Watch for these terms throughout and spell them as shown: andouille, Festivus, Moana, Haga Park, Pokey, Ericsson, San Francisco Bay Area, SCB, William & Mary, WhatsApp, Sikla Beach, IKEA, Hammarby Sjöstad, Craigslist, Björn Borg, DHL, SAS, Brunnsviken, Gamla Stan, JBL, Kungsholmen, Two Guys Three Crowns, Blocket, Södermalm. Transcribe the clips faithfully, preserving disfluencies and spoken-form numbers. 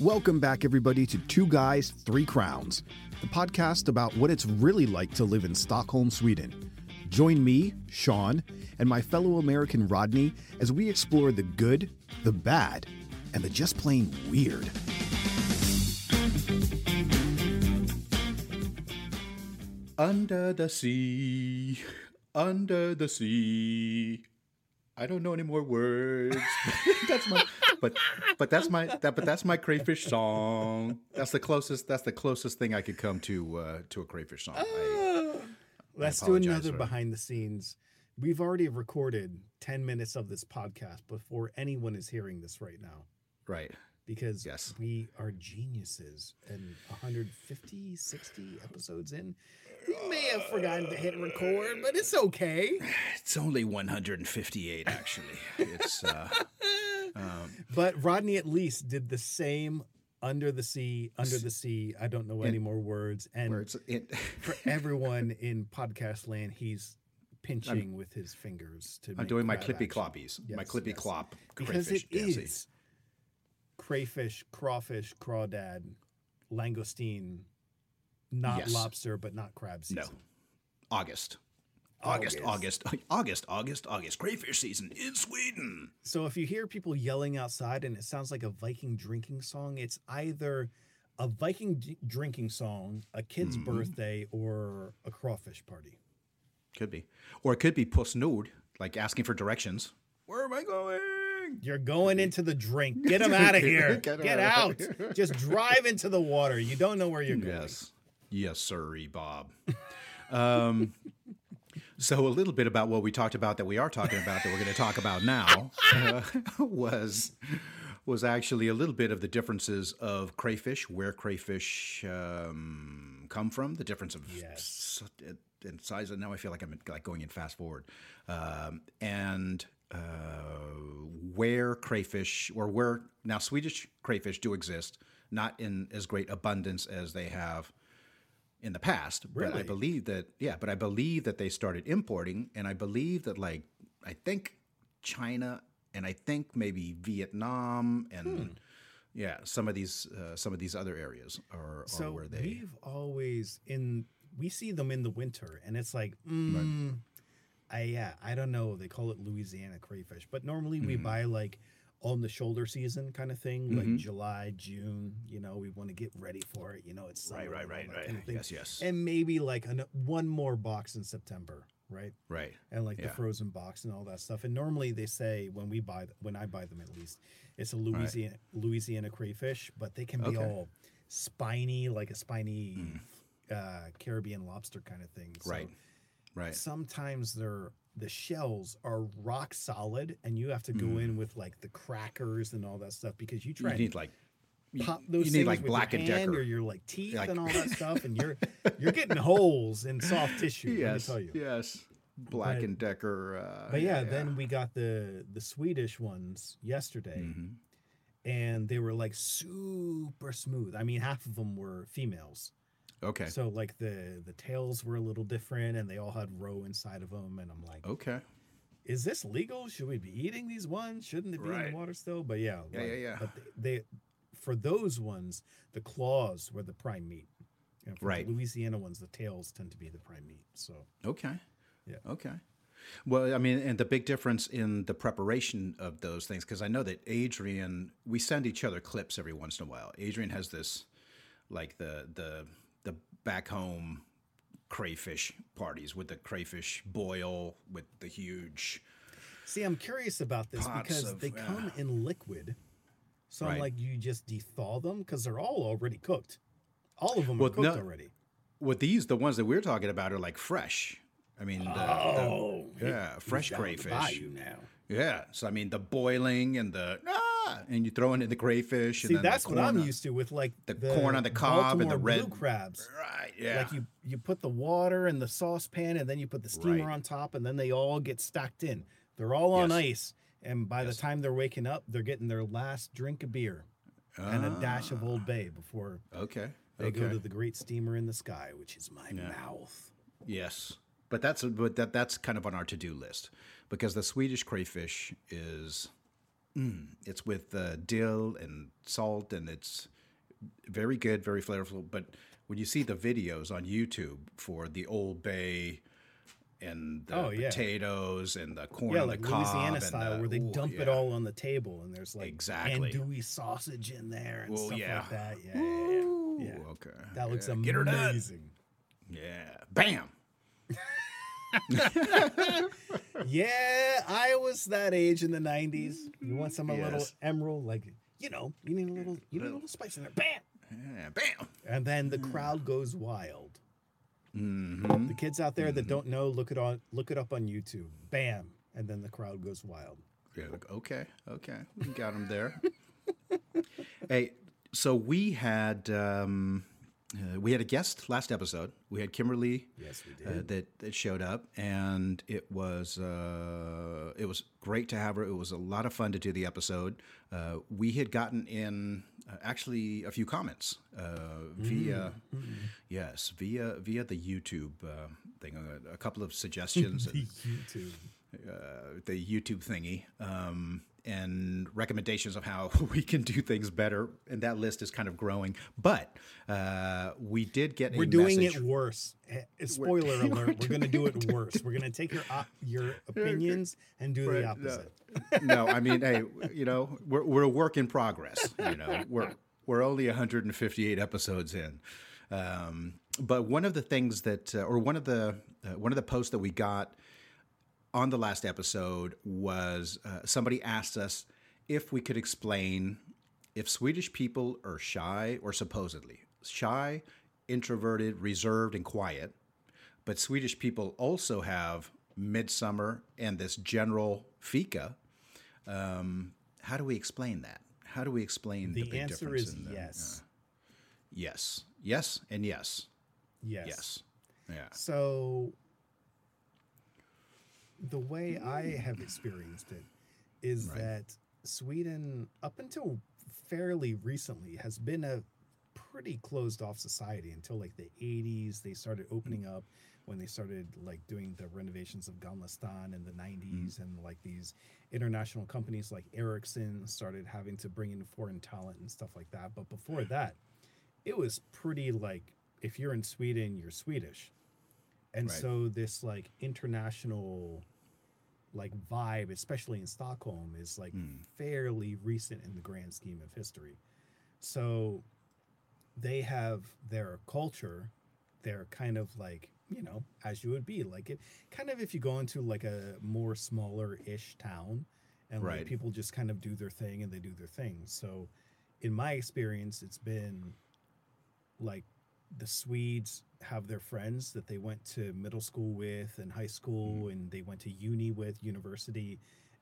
Welcome back, everybody, to Two Guys, Three Crowns, the podcast about what it's really like to live in Stockholm, Sweden. Join me, Sean, and my fellow American Rodney as we explore the good, the bad, and the just plain weird. Under the sea, under the sea. I don't know any more words. That's my, but but that's my that but that's my crayfish song. That's the closest. That's the closest thing I could come to uh, to a crayfish song. Uh, I, let's I do another behind the scenes. We've already recorded ten minutes of this podcast before anyone is hearing this right now. Right. Because yes. We are geniuses, and one hundred fifty, sixty episodes in, we may have forgotten to hit record, but it's okay. It's only one hundred fifty-eight, actually. It's, uh, um, but Rodney at least did the same under the sea, under the sea, I don't know any in, more words. And words, it, for everyone in podcast land, he's pinching I'm, with his fingers. To I'm make doing my clippy action. Cloppies, yes, my clippy yes. clop. Because it dancing. Is. Crayfish, crawfish, crawdad, langoustine, not yes. lobster, but not crab season. No. August. August, August, August, August, August, August. Crayfish season in Sweden. So if you hear people yelling outside and it sounds like a Viking drinking song, it's either a Viking d- drinking song, a kid's mm-hmm. birthday, or a crawfish party. Could be. Or it could be Puss Nord, like asking for directions. Where am I going? You're going into the drink. Get them out of here. Get, Get out. out. Here. Just drive into the water. You don't know where you're going. Yes. Yes, sirree, Bob. um, so a little bit about what we talked about that we are talking about that we're going to talk about now uh, was was actually a little bit of the differences of crayfish, where crayfish um, come from, the difference of yes. s- in size. And now I feel like I'm like going in fast forward. Um, and... Uh, where crayfish or where now Swedish crayfish do exist, not in as great abundance as they have in the past. Really? But I believe that, yeah, but I believe that they started importing, and I believe that like, I think China and I think maybe Vietnam and hmm. yeah, some of these, uh, some of these other areas are, are so where they, we've always in, we see them in the winter and it's like, mm, right. I, yeah, I don't know. They call it Louisiana crayfish, but normally we mm-hmm. buy like on the shoulder season kind of thing, mm-hmm. like July, June. You know, we want to get ready for it. You know, it's right, right, right, right. Kind of yes, yes. And maybe like an, one more box in September, right? Right. And like yeah. the frozen box and all that stuff. And normally they say when we buy, when I buy them at least, it's a Louisiana right. Louisiana crayfish, but they can be okay. all spiny, like a spiny mm. uh, Caribbean lobster kind of thing. So, right. Right. Sometimes they're the shells are rock solid, and you have to go mm. in with like the crackers and all that stuff because you try you need, to like pop those you things need, like, with Black your and hand Decker. Or your like teeth like, and all that stuff, and you're you're getting holes in soft tissue. Yes, let me tell you. Yes, Black but, and Decker. Uh, but yeah, yeah, then we got the the Swedish ones yesterday, mm-hmm. and they were like super smooth. I mean, half of them were females. Okay. So like the the tails were a little different, and they all had roe inside of them, and I'm like, okay, is this legal? Should we be eating these ones? Shouldn't they be right. in the water still? But yeah, yeah, like, yeah, yeah. But they, they for those ones, the claws were the prime meat. And for right. the Louisiana ones, the tails tend to be the prime meat. So okay, yeah, okay. Well, I mean, and the big difference in the preparation of those things, because I know that Adrian, we send each other clips every once in a while. Adrian has this, like the the. the back home crayfish parties with the crayfish boil with the huge. See, I'm curious about this because of, they come uh, in liquid. So right. I'm like, you just de-thaw them because they're all already cooked. All of them well, are cooked no, already. Well, these, the ones that we're talking about are like fresh. I mean, the, oh, the, yeah, it, fresh crayfish. Now. Yeah. So, I mean, the boiling and the, ah, and you throw it in the crayfish. See, and then that's the what I'm on, used to with like the, the corn on the cob Baltimore and the red blue crabs. Right. Yeah. Like you, you put the water in the saucepan and then you put the steamer right. on top and then they all get stacked in. They're all on yes. ice. And by yes. the time they're waking up, they're getting their last drink of beer ah. and a dash of Old Bay before okay. they okay. go to the great steamer in the sky, which is my yeah. mouth. Yes. But that's but that that's kind of on our to-do list because the Swedish crayfish is mm, it's with uh, dill and salt, and it's very good, very flavorful. But when you see the videos on YouTube for the Old Bay and the oh, yeah. potatoes and the corn yeah, on like the cob. Louisiana style the, where they ooh, dump yeah. it all on the table, and there's like exactly. andouille sausage in there and ooh, stuff yeah. like that. Yeah, ooh, yeah, yeah. Okay. That yeah. looks amazing. Get her done. Yeah. Bam. Yeah, I was that age in the nineties. You want some a yes. little emerald, like, you know, you need a little, you need a little spice in there. Bam. Yeah, bam. And then the crowd goes wild. Mm-hmm. The kids out there mm-hmm. that don't know, look it on, look it up on YouTube. Bam, and then the crowd goes wild. Yeah, like, okay, okay, we got them there. Hey, so we had um, uh, we had a guest last episode. We had Kimberly. Yes, we did. Uh, that, that showed up, and it was uh, it was great to have her. It was a lot of fun to do the episode. Uh, we had gotten in. Uh, actually, a few comments uh, mm. via, mm. yes, via via the YouTube uh, thing. A, a couple of suggestions. the and, YouTube, uh, the YouTube thingy, um, and recommendations of how we can do things better. And that list is kind of growing. But uh, we did get. We're a doing message. It worse. Spoiler we're, alert: We're, we're going to do it worse. We're going to take your op- your opinions and do right, the opposite. No. No, I mean, hey, you know, we're we're a work in progress. You know, we're we're only one hundred fifty-eight episodes in, um, but one of the things that, uh, or one of the uh, one of the posts that we got on the last episode was uh, somebody asked us if we could explain if Swedish people are shy or supposedly shy, introverted, reserved, and quiet, but Swedish people also have midsummer and this general fika. Um, how do we explain that? How do we explain the, the big answer difference? Is in the answer is yes. Uh, yes. Yes and yes. Yes. Yes. Yeah. So the way I have experienced it is right. that Sweden, up until fairly recently, has been a pretty closed off society until like the eighties. They started opening up when they started like doing the renovations of Gamla Stan in the nineties mm. and like these international companies like Ericsson started having to bring in foreign talent and stuff like that. But before that, it was pretty like, if you're in Sweden, you're Swedish. And right. so this like international like vibe, especially in Stockholm, is like mm. fairly recent in the grand scheme of history. So they have their culture, they're kind of like, you know, as you would be like it kind of if you go into like a more smaller ish town and right. like people just kind of do their thing and they do their thing. So in my experience, it's been like the Swedes have their friends that they went to middle school with and high school mm-hmm. and they went to uni with university.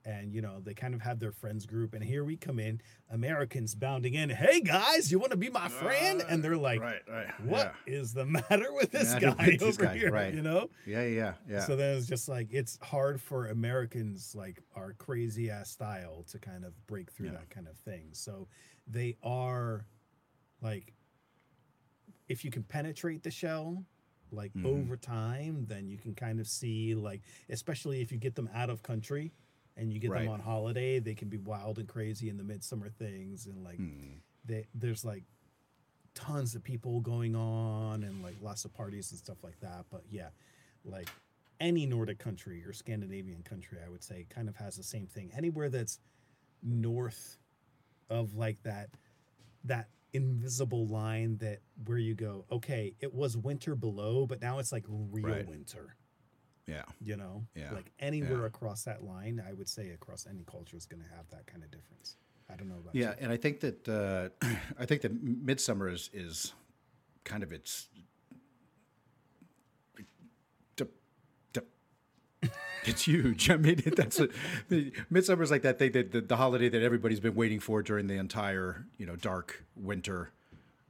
And, you know, they kind of have their friends group. And here we come in, Americans bounding in. Hey, guys, you want to be my friend? And they're like, right, right. what yeah. is the matter with this matter guy with this over guy. Here? Right. You know? Yeah, yeah, yeah. So then it's just like, it's hard for Americans, like our crazy ass style, to kind of break through yeah. that kind of thing. So they are like, if you can penetrate the shell, like mm-hmm. over time, then you can kind of see, like, especially if you get them out of country. And you get right. them on holiday, they can be wild and crazy in the midsummer things. And like, mm. they, there's like tons of people going on and like lots of parties and stuff like that. But yeah, like any Nordic country or Scandinavian country, I would say kind of has the same thing. Anywhere that's north of like that, that invisible line that where you go, okay, it was winter below, but now it's like real right. winter. Yeah. You know, yeah. like anywhere yeah. across that line, I would say across any culture is going to have that kind of difference. I don't know about yeah, you. And I think that uh, I think that midsummer is, is kind of its de, de, it's huge. I mean, that's a, midsummer is like that thing that the, the holiday that everybody's been waiting for during the entire you know dark winter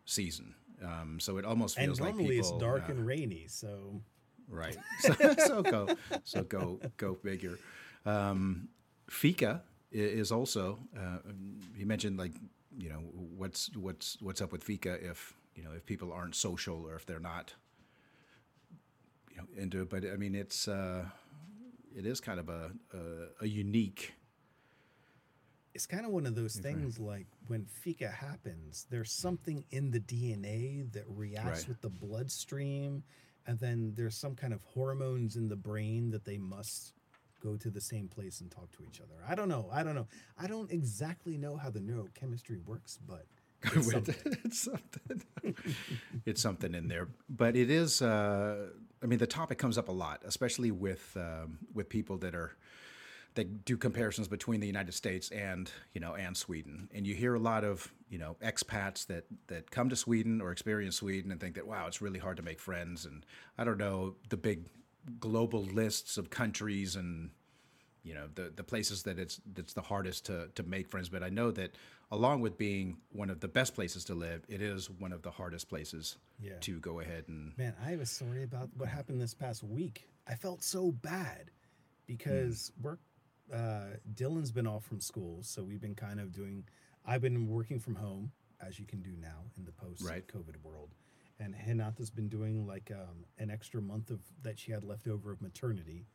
season. Um, so it almost feels and normally like people, it's dark uh, and rainy. So. Right. So, so go, so go, go figure. Um, fika is also, uh, you mentioned like, you know, what's, what's, what's up with fika if, you know, if people aren't social or if they're not, you know, into it, but I mean, it's, uh, it is kind of a, a, a unique it's kind of one of those You're things right. like when Fika happens, there's something in the D N A that reacts right. with the bloodstream. And then there's some kind of hormones in the brain that they must go to the same place and talk to each other. I don't know. I don't know. I don't exactly know how the neurochemistry works, but it's something. it's, something. It's something in there. But it is, uh, I mean, the topic comes up a lot, especially with um, with people that are, that do comparisons between the United States and, you know, and Sweden. And you hear a lot of, you know, expats that, that come to Sweden or experience Sweden and think that, wow, it's really hard to make friends. And I don't know, the big global lists of countries and, you know, the, the places that it's, that's the hardest to, to make friends. But I know that along with being one of the best places to live, it is one of the hardest places yeah. to go ahead and... Man, I have a story about what happened this past week. I felt so bad because mm. we're Uh, Dylan's been off from school, so we've been kind of doing, I've been working from home, as you can do now in the post-COVID right. world, and Hinata's been doing like um, an extra month of that she had left over of maternity.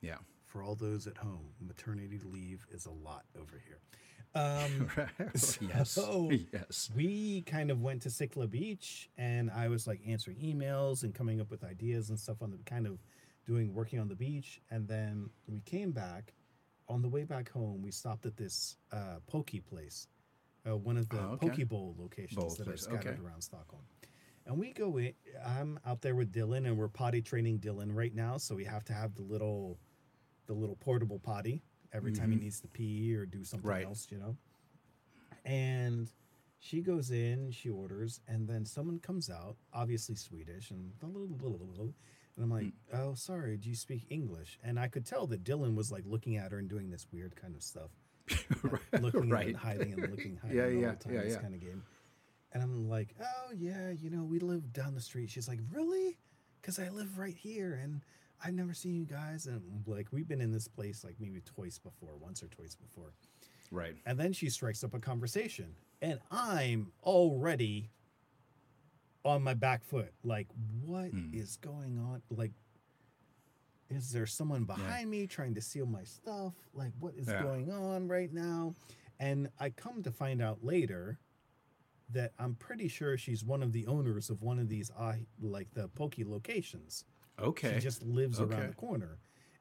Yeah. For all those at home, maternity leave is a lot over here. Um, yes. So yes. we kind of went to Sikla Beach, and I was like answering emails and coming up with ideas and stuff on the kind of doing working on the beach, and then we came back. On the way back home, we stopped at this uh, Pokey place, uh, one of the oh, okay. Pokey Bowl locations Bowl that place. are scattered okay. around Stockholm. And we go in, I'm out there with Dylan, and we're potty training Dylan right now, so we have to have the little the little portable potty every mm-hmm. time he needs to pee or do something right. else, you know. And she goes in, she orders, and then someone comes out, obviously Swedish, and blah, blah, blah, blah, blah, blah. And I'm like, oh, sorry, do you speak English? And I could tell that Dylan was like looking at her and doing this weird kind of stuff. Like looking right. and hiding and looking hiding yeah, all yeah, the time, yeah, this yeah. kind of game. And I'm like, oh, yeah, you know, we live down the street. She's like, really? Because I live right here and I've never seen you guys. And like, we've been in this place like maybe twice before, once or twice before. Right. And then she strikes up a conversation. And I'm already... on my back foot, like, what mm. is going on? Like, is there someone behind yeah. me trying to steal my stuff? Like, what is yeah. going on right now? And I come to find out later that I'm pretty sure she's one of the owners of one of these, like, the Pokey locations. Okay. She just lives okay. around the corner.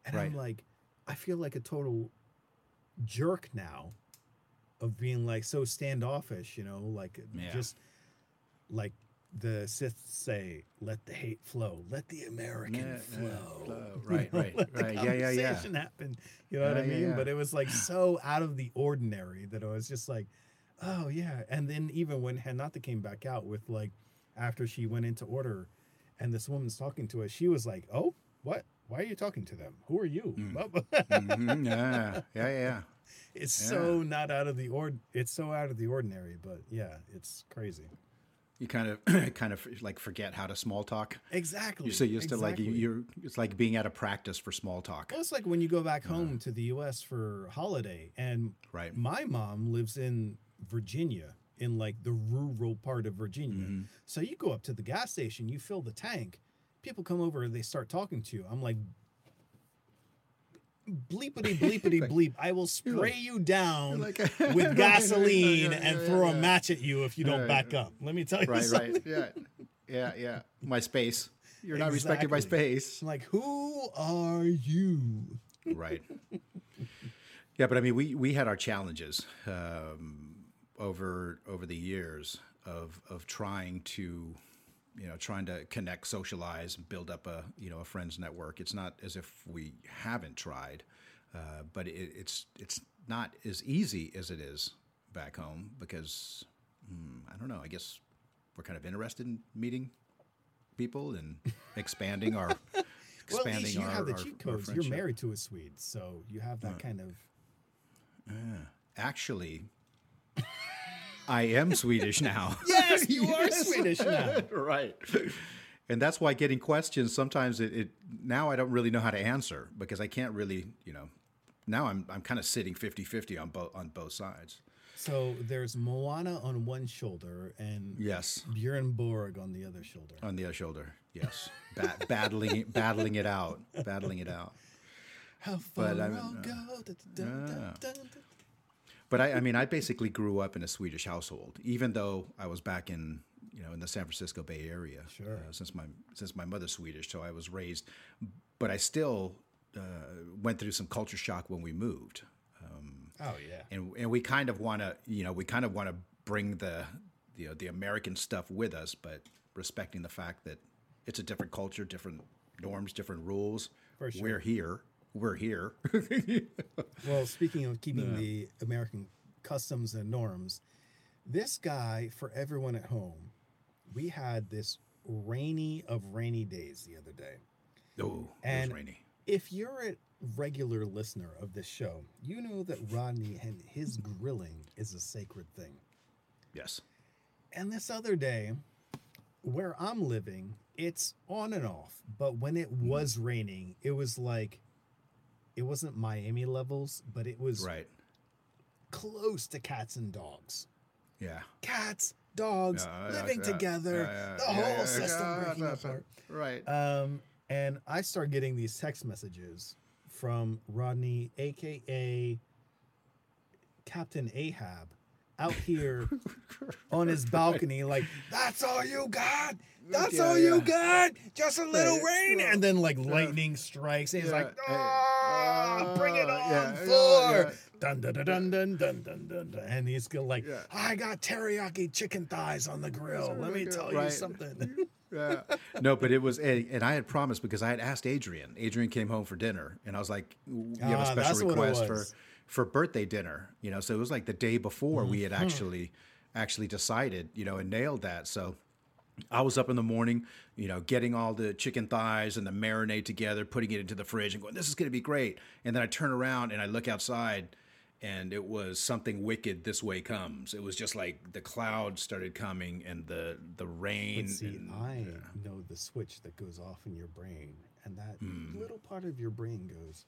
And right. I'm like, I feel like a total jerk now of being, like, so standoffish, you know? Like, yeah. just, like... The Sith say, let the hate flow, let the American yeah, flow. Yeah, flow. Right, you know, right, let the right. Yeah, yeah, yeah. Conversation happened. You know yeah, what I mean? Yeah, yeah. But it was like so out of the ordinary that I was just like, oh, yeah. And then even when Hinata came back out with like, after she went into order and this woman's talking to us, she was like, oh, what? Why are you talking to them? Who are you? Mm. mm-hmm. Yeah, yeah, yeah. It's yeah. so not out of the ord. It's so out of the ordinary, but yeah, it's crazy. You kind of, kind of like forget how to small talk. Exactly. You're so used exactly. to like you, you're. It's like being out of practice for small talk. Well, it's like when you go back home uh, to the U S for holiday, and right. my mom lives in Virginia, in like the rural part of Virginia. Mm-hmm. So you go up to the gas station, you fill the tank, people come over, they start talking to you. I'm like, bleepity bleepity like, bleep! I will spray like, you down like, with gasoline yeah, yeah, yeah, and throw yeah, yeah. a match at you if you don't right, back up. Let me tell you right, something. Right, right, yeah, yeah, yeah. My space. You're exactly. not respected by space. I'm like, who are you? Right. Yeah, but I mean, we we had our challenges um, over over the years of of trying to. you know, trying to connect, socialize, build up a, you know, a friends network. It's not as if we haven't tried, uh, but it, it's it's not as easy as it is back home because, mm, I don't know, I guess we're kind of interested in meeting people and expanding our expanding well, at least you our, have the our, cheat codes. You're married to a Swede, so you have that uh, kind of... Uh, actually... I am Swedish now. Yes, you yes. are Swedish now. Right. And that's why getting questions, sometimes it, it, now I don't really know how to answer because I can't really, you know, now I'm I'm kind of sitting fifty-fifty on, bo- on both sides. So there's Moana on one shoulder and yes. Björn Borg on the other shoulder. On the other shoulder, yes. Ba- battling battling it out, battling it out. How far I'll go. But I, I mean, I basically grew up in a Swedish household, even though I was back in, you know, in the San Francisco Bay Area. Sure. Uh, since my since my mother's Swedish, so I was raised. But I still uh, went through some culture shock when we moved. Um, oh yeah. And and we kind of want to, you know, we kind of want to bring the, you know, the American stuff with us, but respecting the fact that it's a different culture, different norms, different rules. For sure. We're here. We're here. Well, speaking of keeping no. the American customs and norms, this guy, for everyone at home, we had this rainy of rainy days the other day. Oh, and it was rainy. If you're a regular listener of this show, you know that Rodney and his grilling is a sacred thing. Yes. And this other day, where I'm living, it's on and off. But when it was raining, it was like, it wasn't Miami levels, but it was right close to cats and dogs. Yeah. Cats, dogs, yeah, living yeah, together, yeah, yeah, the yeah, whole yeah, system yeah, breaking yeah, apart. Right. Um, and I start getting these text messages from Rodney, a k a. Captain Ahab, out here on his balcony, like, that's all you got. That's yeah, all you yeah. got. Just a little yeah, rain. Yeah. And then, like, lightning yeah. strikes. And he's yeah. like, oh, uh, bring it on, yeah, for. Yeah. Dun, dun, dun, dun, dun, dun, dun, dun, dun. And he's going like, yeah. I got teriyaki chicken thighs on the grill. Really Let me good. tell right. you something. yeah. No, but it was, a, and I had promised, because I had asked Adrian. Adrian came home for dinner. And I was like, you have a special ah, request for... for birthday dinner, you know, so it was like the day before we had actually, actually decided, you know, and nailed that. So I was up in the morning, you know, getting all the chicken thighs and the marinade together, putting it into the fridge and going, this is going to be great. And then I turn around and I look outside and it was something wicked this way comes. It was just like the clouds started coming and the, the rain. But see, and, I yeah. know the switch that goes off in your brain, and that mm. little part of your brain goes,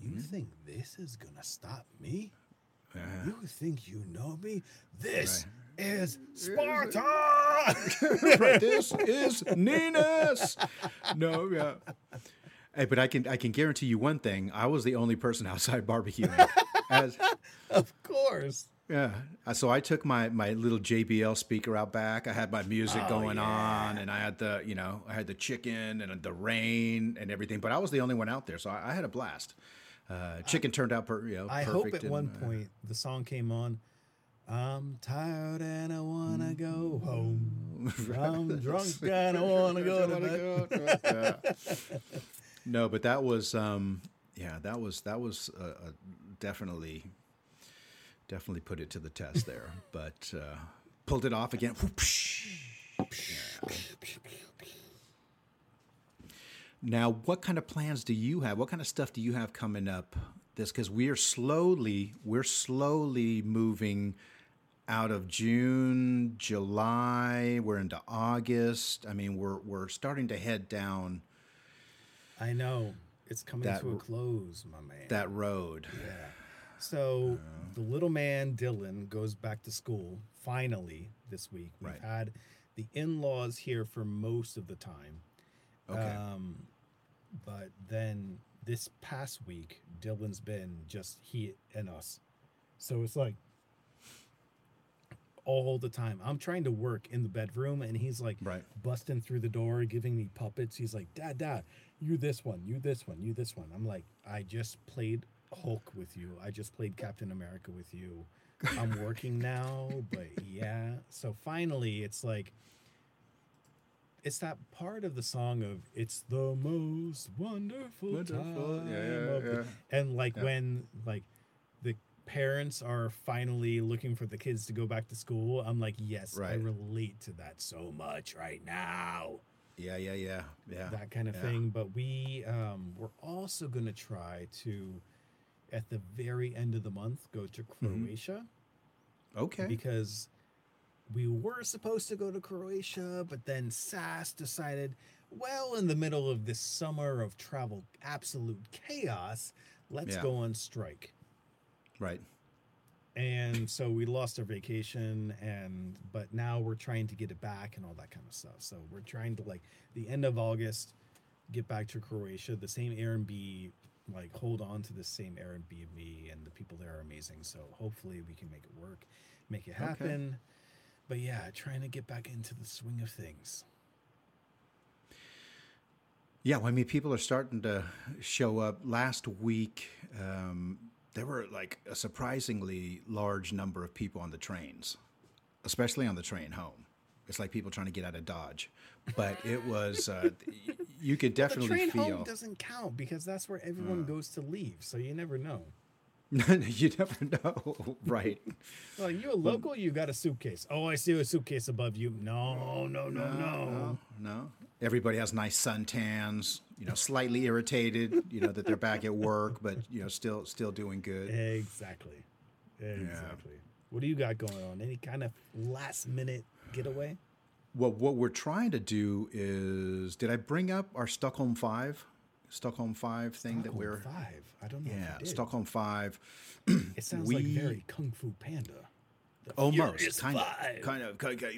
you think this is going to stop me? Yeah. You think you know me? This right. is Sparta! Right. This is Ninus! No, yeah. Hey, but I can I can guarantee you one thing. I was the only person outside barbecuing. As, of course. Yeah. So I took my, my little J B L speaker out back. I had my music oh, going yeah. on, and I had the, you know, I had the chicken and the rain and everything, but I was the only one out there. So I, I had a blast. Uh, chicken I, turned out per, you know, I perfect. I hope at and, one uh, point the song came on, I'm tired and I want to go home. I'm drunk and I want to go to bed. Yeah. No, but that was, um, yeah, that was, that was uh, uh, definitely, definitely put it to the test there. But uh, pulled it off again. Yeah. Now, what kind of plans do you have? What kind of stuff do you have coming up? This because we are slowly, we're slowly moving out of June, July. We're into August. I mean, we're we're starting to head down. I know it's coming that, to a close, my man. That road. Yeah. So uh, the little man Dylan goes back to school finally this week. We've right. had the in-laws here for most of the time. Okay. Um, but then this past week, Dylan's been just he and us. So it's like all the time. I'm trying to work in the bedroom and he's like right. busting through the door, giving me puppets. He's like, Dad, Dad, you this one, you this one, you this one. I'm like, I just played Hulk with you. I just played Captain America with you. I'm working now, but yeah. So finally it's like, it's that part of the song of it's the most wonderful, wonderful. time. Yeah, yeah, yeah. And like yeah. when like the parents are finally looking for the kids to go back to school, I'm like, yes, right. I relate to that so much right now. Yeah, yeah, yeah, yeah. That kind of yeah. thing. But we um, we're also gonna try to, at the very end of the month, go to Croatia. Mm-hmm. Okay. Because we were supposed to go to Croatia, but then S A S decided, well, in the middle of this summer of travel, absolute chaos, let's yeah. go on strike. Right. And so we lost our vacation, and but now we're trying to get it back and all that kind of stuff. So we're trying to, like, the end of August, get back to Croatia, the same Airbnb like hold on to the same Airbnb, and the people there are amazing. So hopefully we can make it work, make it happen. Okay. But yeah, trying to get back into the swing of things. Yeah, well, I mean, people are starting to show up. Last week, um, there were like a surprisingly large number of people on the trains, especially on the train home. It's like people trying to get out of Dodge. But it was, uh, you could definitely feel. The train feel, home doesn't count because that's where everyone uh, goes to leave. So you never know. You never know. Right. Well, you a local, you got a suitcase. Oh, I see a suitcase above you. No, no, no, no. No, no. Everybody has nice suntans, you know, slightly irritated, you know, that they're back at work, but, you know, still still doing good. Exactly. Exactly. Yeah. What do you got going on? Any kind of last minute getaway? Well, what we're trying to do is, did I bring up our Stockholm Five? Stockholm Five thing Stockholm that we're Five. I don't know. Yeah, if you did. Stockholm Five. It sounds we, like very Kung Fu Panda. The almost kind of, kind of, kind of.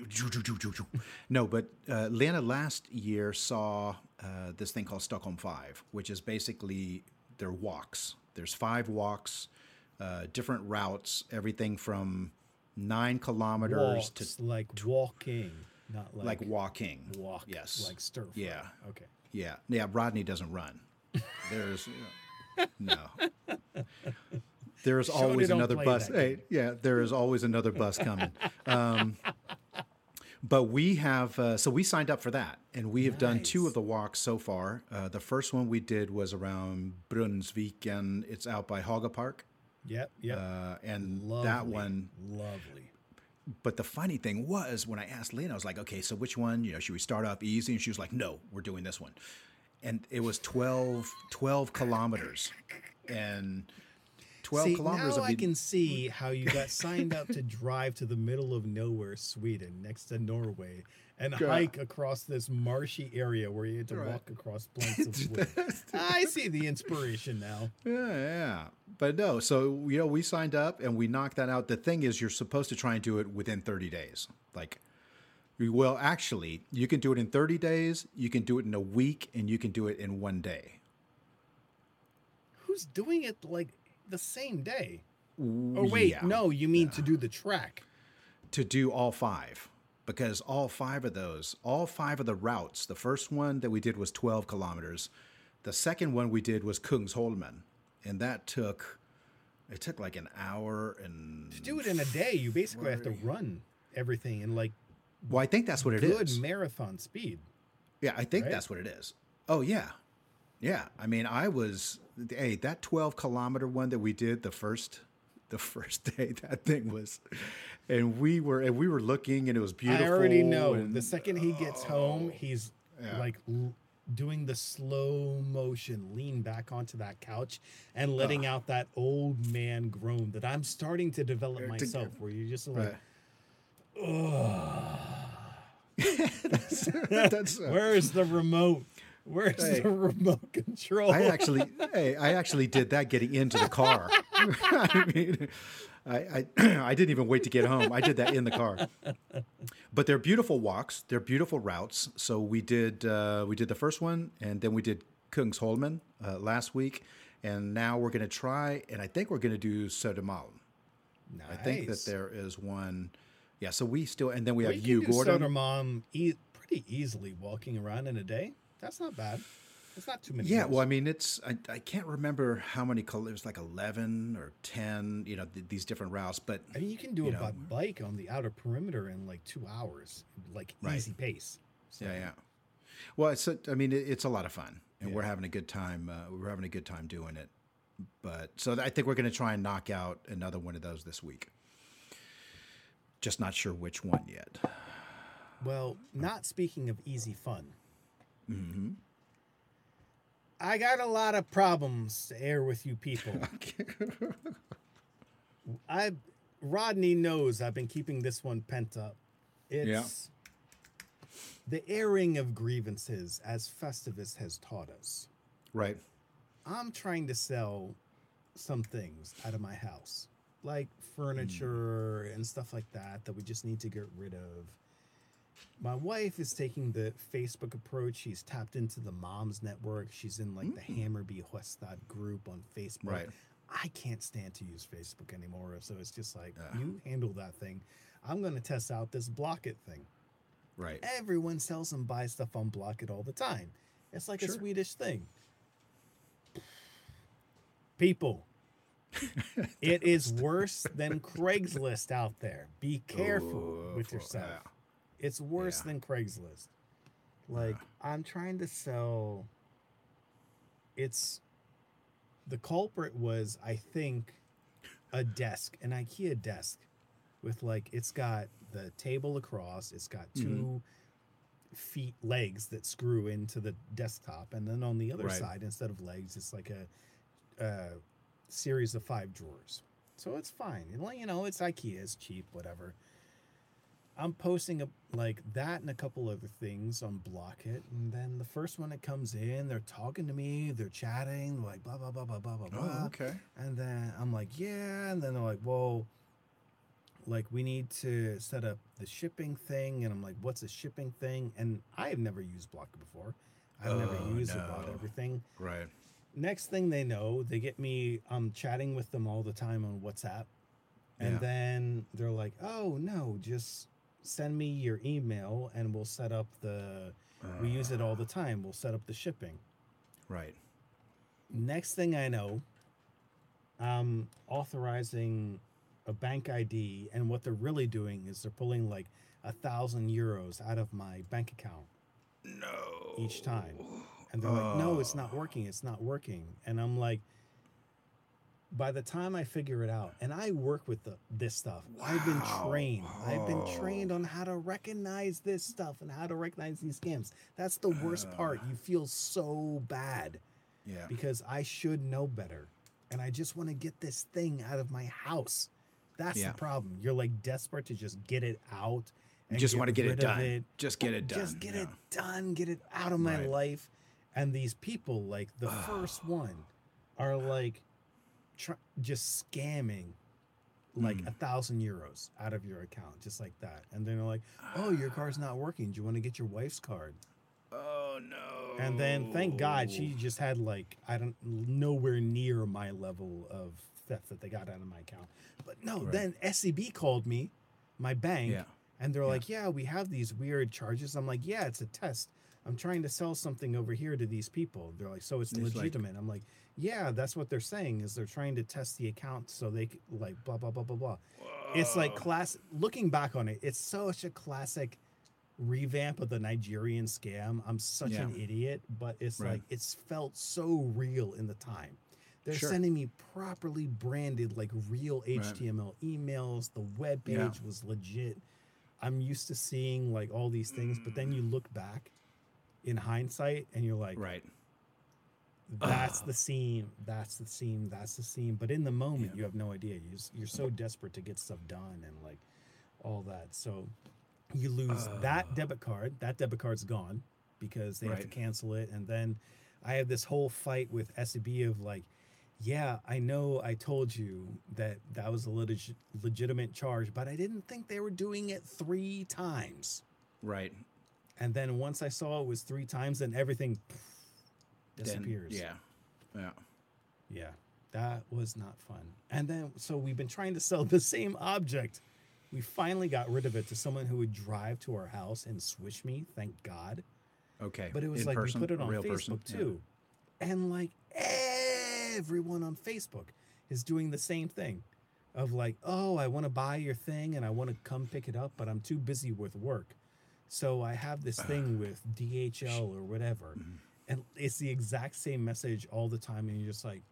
No, but uh, Lana last year saw uh, this thing called Stockholm Five, which is basically their walks. There's five walks, uh, different routes, everything from nine kilometers walks, to like tw- walking, not like, like walking. Walk. Yes. Like stir fry. Yeah. Okay. Yeah, yeah. Rodney doesn't run. There's no. There's Showed always another bus. Hey, yeah, there is always another bus coming. Um, but we have uh, so we signed up for that, and we have nice. done two of the walks so far. Uh, the first one we did was around Brunnsviken. It's out by Haga Park. Yep, yep. Uh, and lovely, that one, lovely. But the funny thing was, when I asked Lena, I was like, okay, so which one, you know, should we start off easy? And she was like, no, we're doing this one. And it was twelve, twelve kilometers. And twelve see, kilometers. Now of I can see how you got signed up to drive to the middle of nowhere, Sweden, next to Norway, and yeah. hike across this marshy area where you had to right. walk across planks of wood. I see the inspiration now. Yeah, yeah. But no, so, you know, we signed up and we knocked that out. The thing is, you're supposed to try and do it within thirty days. Like, well, actually, you can do it in thirty days, you can do it in a week, and you can do it in one day. Who's doing it, like, the same day? Oh, wait, yeah. no, you mean yeah. to do the track. To do all five. Because all five of those, all five of the routes, the first one that we did was twelve kilometers. The second one we did was Kungsholmen. And that took, it took like an hour and... To do it in a day, you basically forty have to run everything in like... Well, I think that's what it good is. Good marathon speed. Yeah, I think right? that's what it is. Oh, yeah. Yeah. I mean, I was, hey, that twelve kilometer one that we did the first... The first day that thing was, and we were and we were looking, and it was beautiful. I already know. And the second he gets oh, home, he's yeah. like l- doing the slow motion, lean back onto that couch and letting uh, out that old man groan that I'm starting to develop myself. To, where you're just like, right. oh, that's, that's, uh, where's the remote? Where's hey, the remote control? I actually, hey, I actually did that getting into the car. I mean, I, I I didn't even wait to get home. I did that in the car. But they're beautiful walks. They're beautiful routes. So we did uh, we did the first one, and then we did Kungsholmen uh, last week, and now we're going to try, and I think we're going to do Södermalm. Nice. I think that there is one. Yeah. So we still, and then we well, have you, you Gordon. Södermalm e- pretty easily walking around in a day. That's not bad. It's not too many. Yeah, years. Well, I mean, it's I, I can't remember how many. It was like eleven or ten. You know, th- these different routes. But I mean, you can do a know, bike on the outer perimeter in like two hours, like right. easy pace. So. Yeah, yeah. Well, it's a, I mean, it, it's a lot of fun, and yeah. we're having a good time. Uh, we're having a good time doing it. But so I think we're going to try and knock out another one of those this week. Just not sure which one yet. Well, not speaking of easy fun. Mm-hmm. I got a lot of problems to air with you people. Okay. I, Rodney knows I've been keeping this one pent up. It's yeah. the airing of grievances, as Festivus has taught us. Right. I'm trying to sell some things out of my house, like furniture mm. and stuff like that, that we just need to get rid of. My wife is taking the Facebook approach. She's tapped into the moms network. She's in like mm-hmm. the Hammarby Sjöstad group on Facebook. Right. I can't stand to use Facebook anymore. So it's just like, uh, you handle that thing. I'm going to test out this Blocket thing. Right. Everyone sells and buys stuff on Blocket all the time. It's like sure. a Swedish thing. People, it is worse than Craigslist out there. Be careful Ooh, with yourself. Yeah. It's worse yeah. than Craigslist. Like, yeah. I'm trying to sell. It's the culprit was, I think, a desk, an IKEA desk with like, it's got the table across. It's got two mm-hmm. feet legs that screw into the desktop. And then on the other right. side, instead of legs, it's like a, a series of five drawers. So it's fine. And, you know, it's IKEA, it's cheap, whatever. I'm posting a, like that and a couple other things on Blocket, and then the first one that comes in, they're talking to me, they're chatting, like blah blah blah blah blah blah. Oh, okay. And then I'm like, yeah, and then they're like, well, like we need to set up the shipping thing, and I'm like, what's a shipping thing? And I have never used Blocket before. I've oh, never used no. about everything. Right. Next thing they know, they get me. I'm chatting with them all the time on WhatsApp, and yeah. then they're like, oh no, just. Send me your email and we'll set up the, uh, we use it all the time. We'll set up the shipping. Right. Next thing I know, um, authorizing a bank I D, and what they're really doing is they're pulling like a thousand euros out of my bank account. No. Each time. And they're oh. like, no, it's not working. It's not working. And I'm like, by the time I figure it out, and I work with the, this stuff, wow. I've been trained. Oh. I've been trained on how to recognize this stuff and how to recognize these scams. That's the worst uh. part. You feel so bad yeah. because I should know better. And I just want to get this thing out of my house. That's yeah. the problem. You're like desperate to just get it out. And you just want to get it done. It. Just get it done. Just get yeah. it done. Get it out of my right. life. And these people, like the oh. first one, are like, Try, just scamming like a mm. thousand euros out of your account, just like that. And then they're like, oh, your card's not working. Do you want to get your wife's card? Oh, no. And then thank God she just had like, I don't, nowhere near my level of theft that they got out of my account. But no, right. then S C B called me, my bank, yeah. and they're yeah. like, yeah, we have these weird charges. I'm like, yeah, it's a test. I'm trying to sell something over here to these people. They're like, so it's, it's legitimate. Like, I'm like, yeah, that's what they're saying is they're trying to test the account so they could like blah, blah, blah, blah, blah. Whoa. It's like class. Looking back on it, it's such a classic revamp of the Nigerian scam. I'm such yeah. an idiot, but it's right. like it's felt so real in the time. They're sure. sending me properly branded, like real H T M L right. emails. The web page yeah. was legit. I'm used to seeing like all these things, but then you look back in hindsight and you're like, right. That's uh. the seam. That's the seam. That's the seam. But in the moment, yeah. you have no idea. You just, you're so desperate to get stuff done and like all that. So you lose uh. that debit card. That debit card's gone because they right. have to cancel it. And then I have this whole fight with S C B of like, yeah, I know I told you that that was a leg- legitimate charge, but I didn't think they were doing it three times. Right. And then once I saw it was three times, then everything pff, disappears. Then, yeah. Yeah. Yeah. That was not fun. And then, so we've been trying to sell the same object. We finally got rid of it to someone who would drive to our house and swish me. Thank God. Okay. But it was in like, person, we put it on Facebook person, too. Yeah. And like everyone on Facebook is doing the same thing of like, oh, I want to buy your thing and I want to come pick it up, but I'm too busy with work. So I have this thing with D H L or whatever, mm-hmm. and it's the exact same message all the time. And you're just like,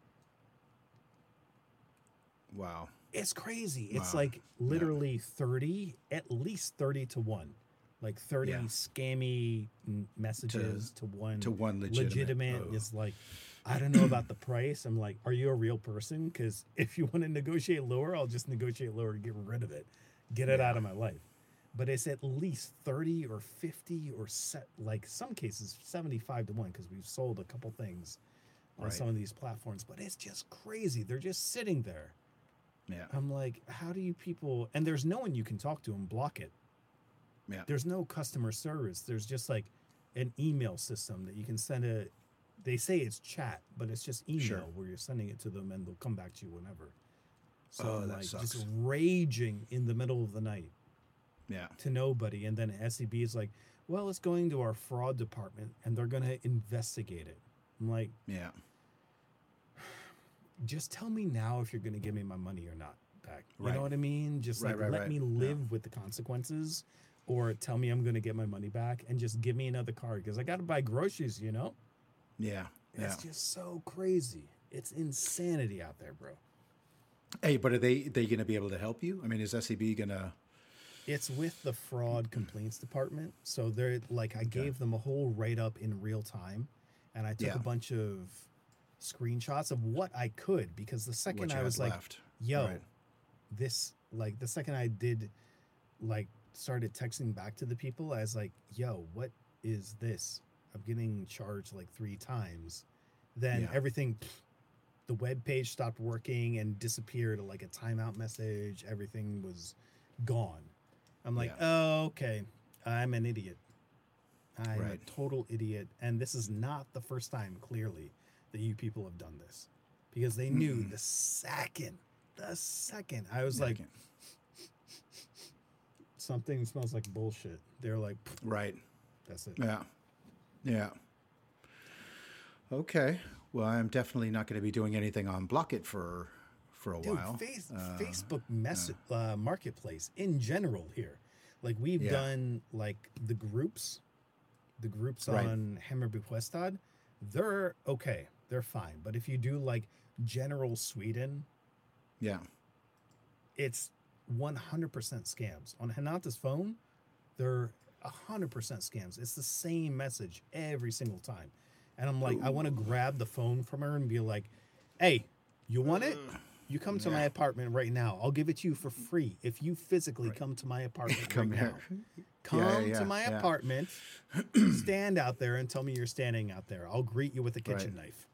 wow, it's crazy. Wow. It's like literally yeah. thirty, at least thirty to one, like thirty yeah. scammy messages to, to one, to one legitimate. legitimate. Oh. It's like, I don't know about the price. I'm like, are you a real person? Because if you want to negotiate lower, I'll just negotiate lower to get rid of it, get it yeah. out of my life. But it's at least thirty or fifty or set, like some cases seventy-five to one because we've sold a couple things on right. some of these platforms. But it's just crazy. They're just sitting there. Yeah. I'm like, how do you people? And there's no one you can talk to and block it. Yeah. There's no customer service. There's just like an email system that you can send a, they say it's chat, but it's just email sure. where you're sending it to them and they'll come back to you whenever. So oh, that like sucks. Just raging in the middle of the night. Yeah. To nobody. And then S C B is like, well, it's going to our fraud department and they're going to investigate it. I'm like, yeah. Just tell me now if you're going to give me my money or not back. You right. know what I mean? Just right, like right, let right. me live yeah. with the consequences, or tell me I'm going to get my money back and just give me another card because I got to buy groceries, you know? Yeah. yeah. It's just so crazy. It's insanity out there, bro. Hey, but are they, they going to be able to help you? I mean, is S C B going to... It's with the fraud complaints department. So they're like, I gave yeah. them a whole write-up in real time. And I took yeah. a bunch of screenshots of what I could, because the second Which I was like, left. yo, right. this, like the second I did, like started texting back to the people, I was like, yo, what is this? I'm getting charged like three times. Then yeah. everything, pff, the web page stopped working and disappeared, like a timeout message. Everything was gone. I'm like, yeah. oh, okay, I'm an idiot. I'm right. a total idiot. And this is not the first time, clearly, that you people have done this, because they knew mm. the second, the second I was second. like, something smells like bullshit. They're like, right. That's it. Yeah. Yeah. Okay. Well, I'm definitely not going to be doing anything on Blocket for, for a Dude, while. Face, uh, Facebook mess- uh, uh, marketplace in general here. Like we've yeah. done like the groups. The groups right. on Hammarby Sjöstad, they're okay. They're fine. But if you do like general Sweden, yeah, it's one hundred percent scams. On Hanata's phone, they're one hundred percent scams. It's the same message every single time. And I'm like, Ooh. I want to grab the phone from her and be like, hey, you want it? You come to yeah. my apartment right now. I'll give it to you for free if you physically right. come to my apartment come right here. now. Come yeah, yeah, to my yeah. apartment, stand out there, and tell me you're standing out there. I'll greet you with a kitchen right. knife.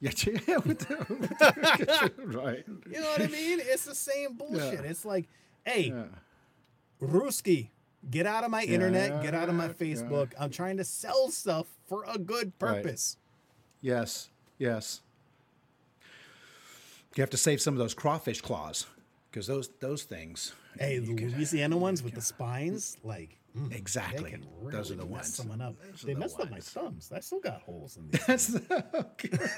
Yeah, yeah, with the, with the kitchen, right. You know what I mean? It's the same bullshit. Yeah. It's like, hey, yeah. Ruski, get out of my yeah, internet, yeah, get out of my Facebook. Yeah. I'm trying to sell stuff for a good purpose. Right. Yes, yes. You have to save some of those crawfish claws. Because those those things, hey, the Louisiana can, ones with can, the spines, like mm, exactly, they can really those are the mess ones. Someone up, those they the messed ones. up my thumbs. I still got holes in these. That's the, okay.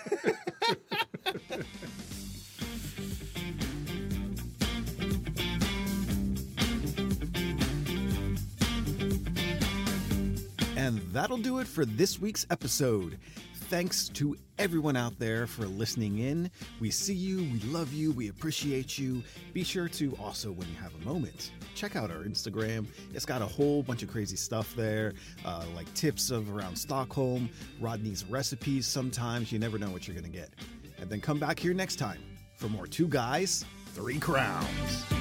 And that'll do it for this week's episode. Thanks to everyone out there for listening in. We see you, we love you, we appreciate you. Be sure to also, when you have a moment, check out our Instagram. It's got a whole bunch of crazy stuff there, uh, like tips of around Stockholm, Rodney's recipes sometimes. You never know what you're going to get. And then come back here next time for more Two Guys, Three Crowns.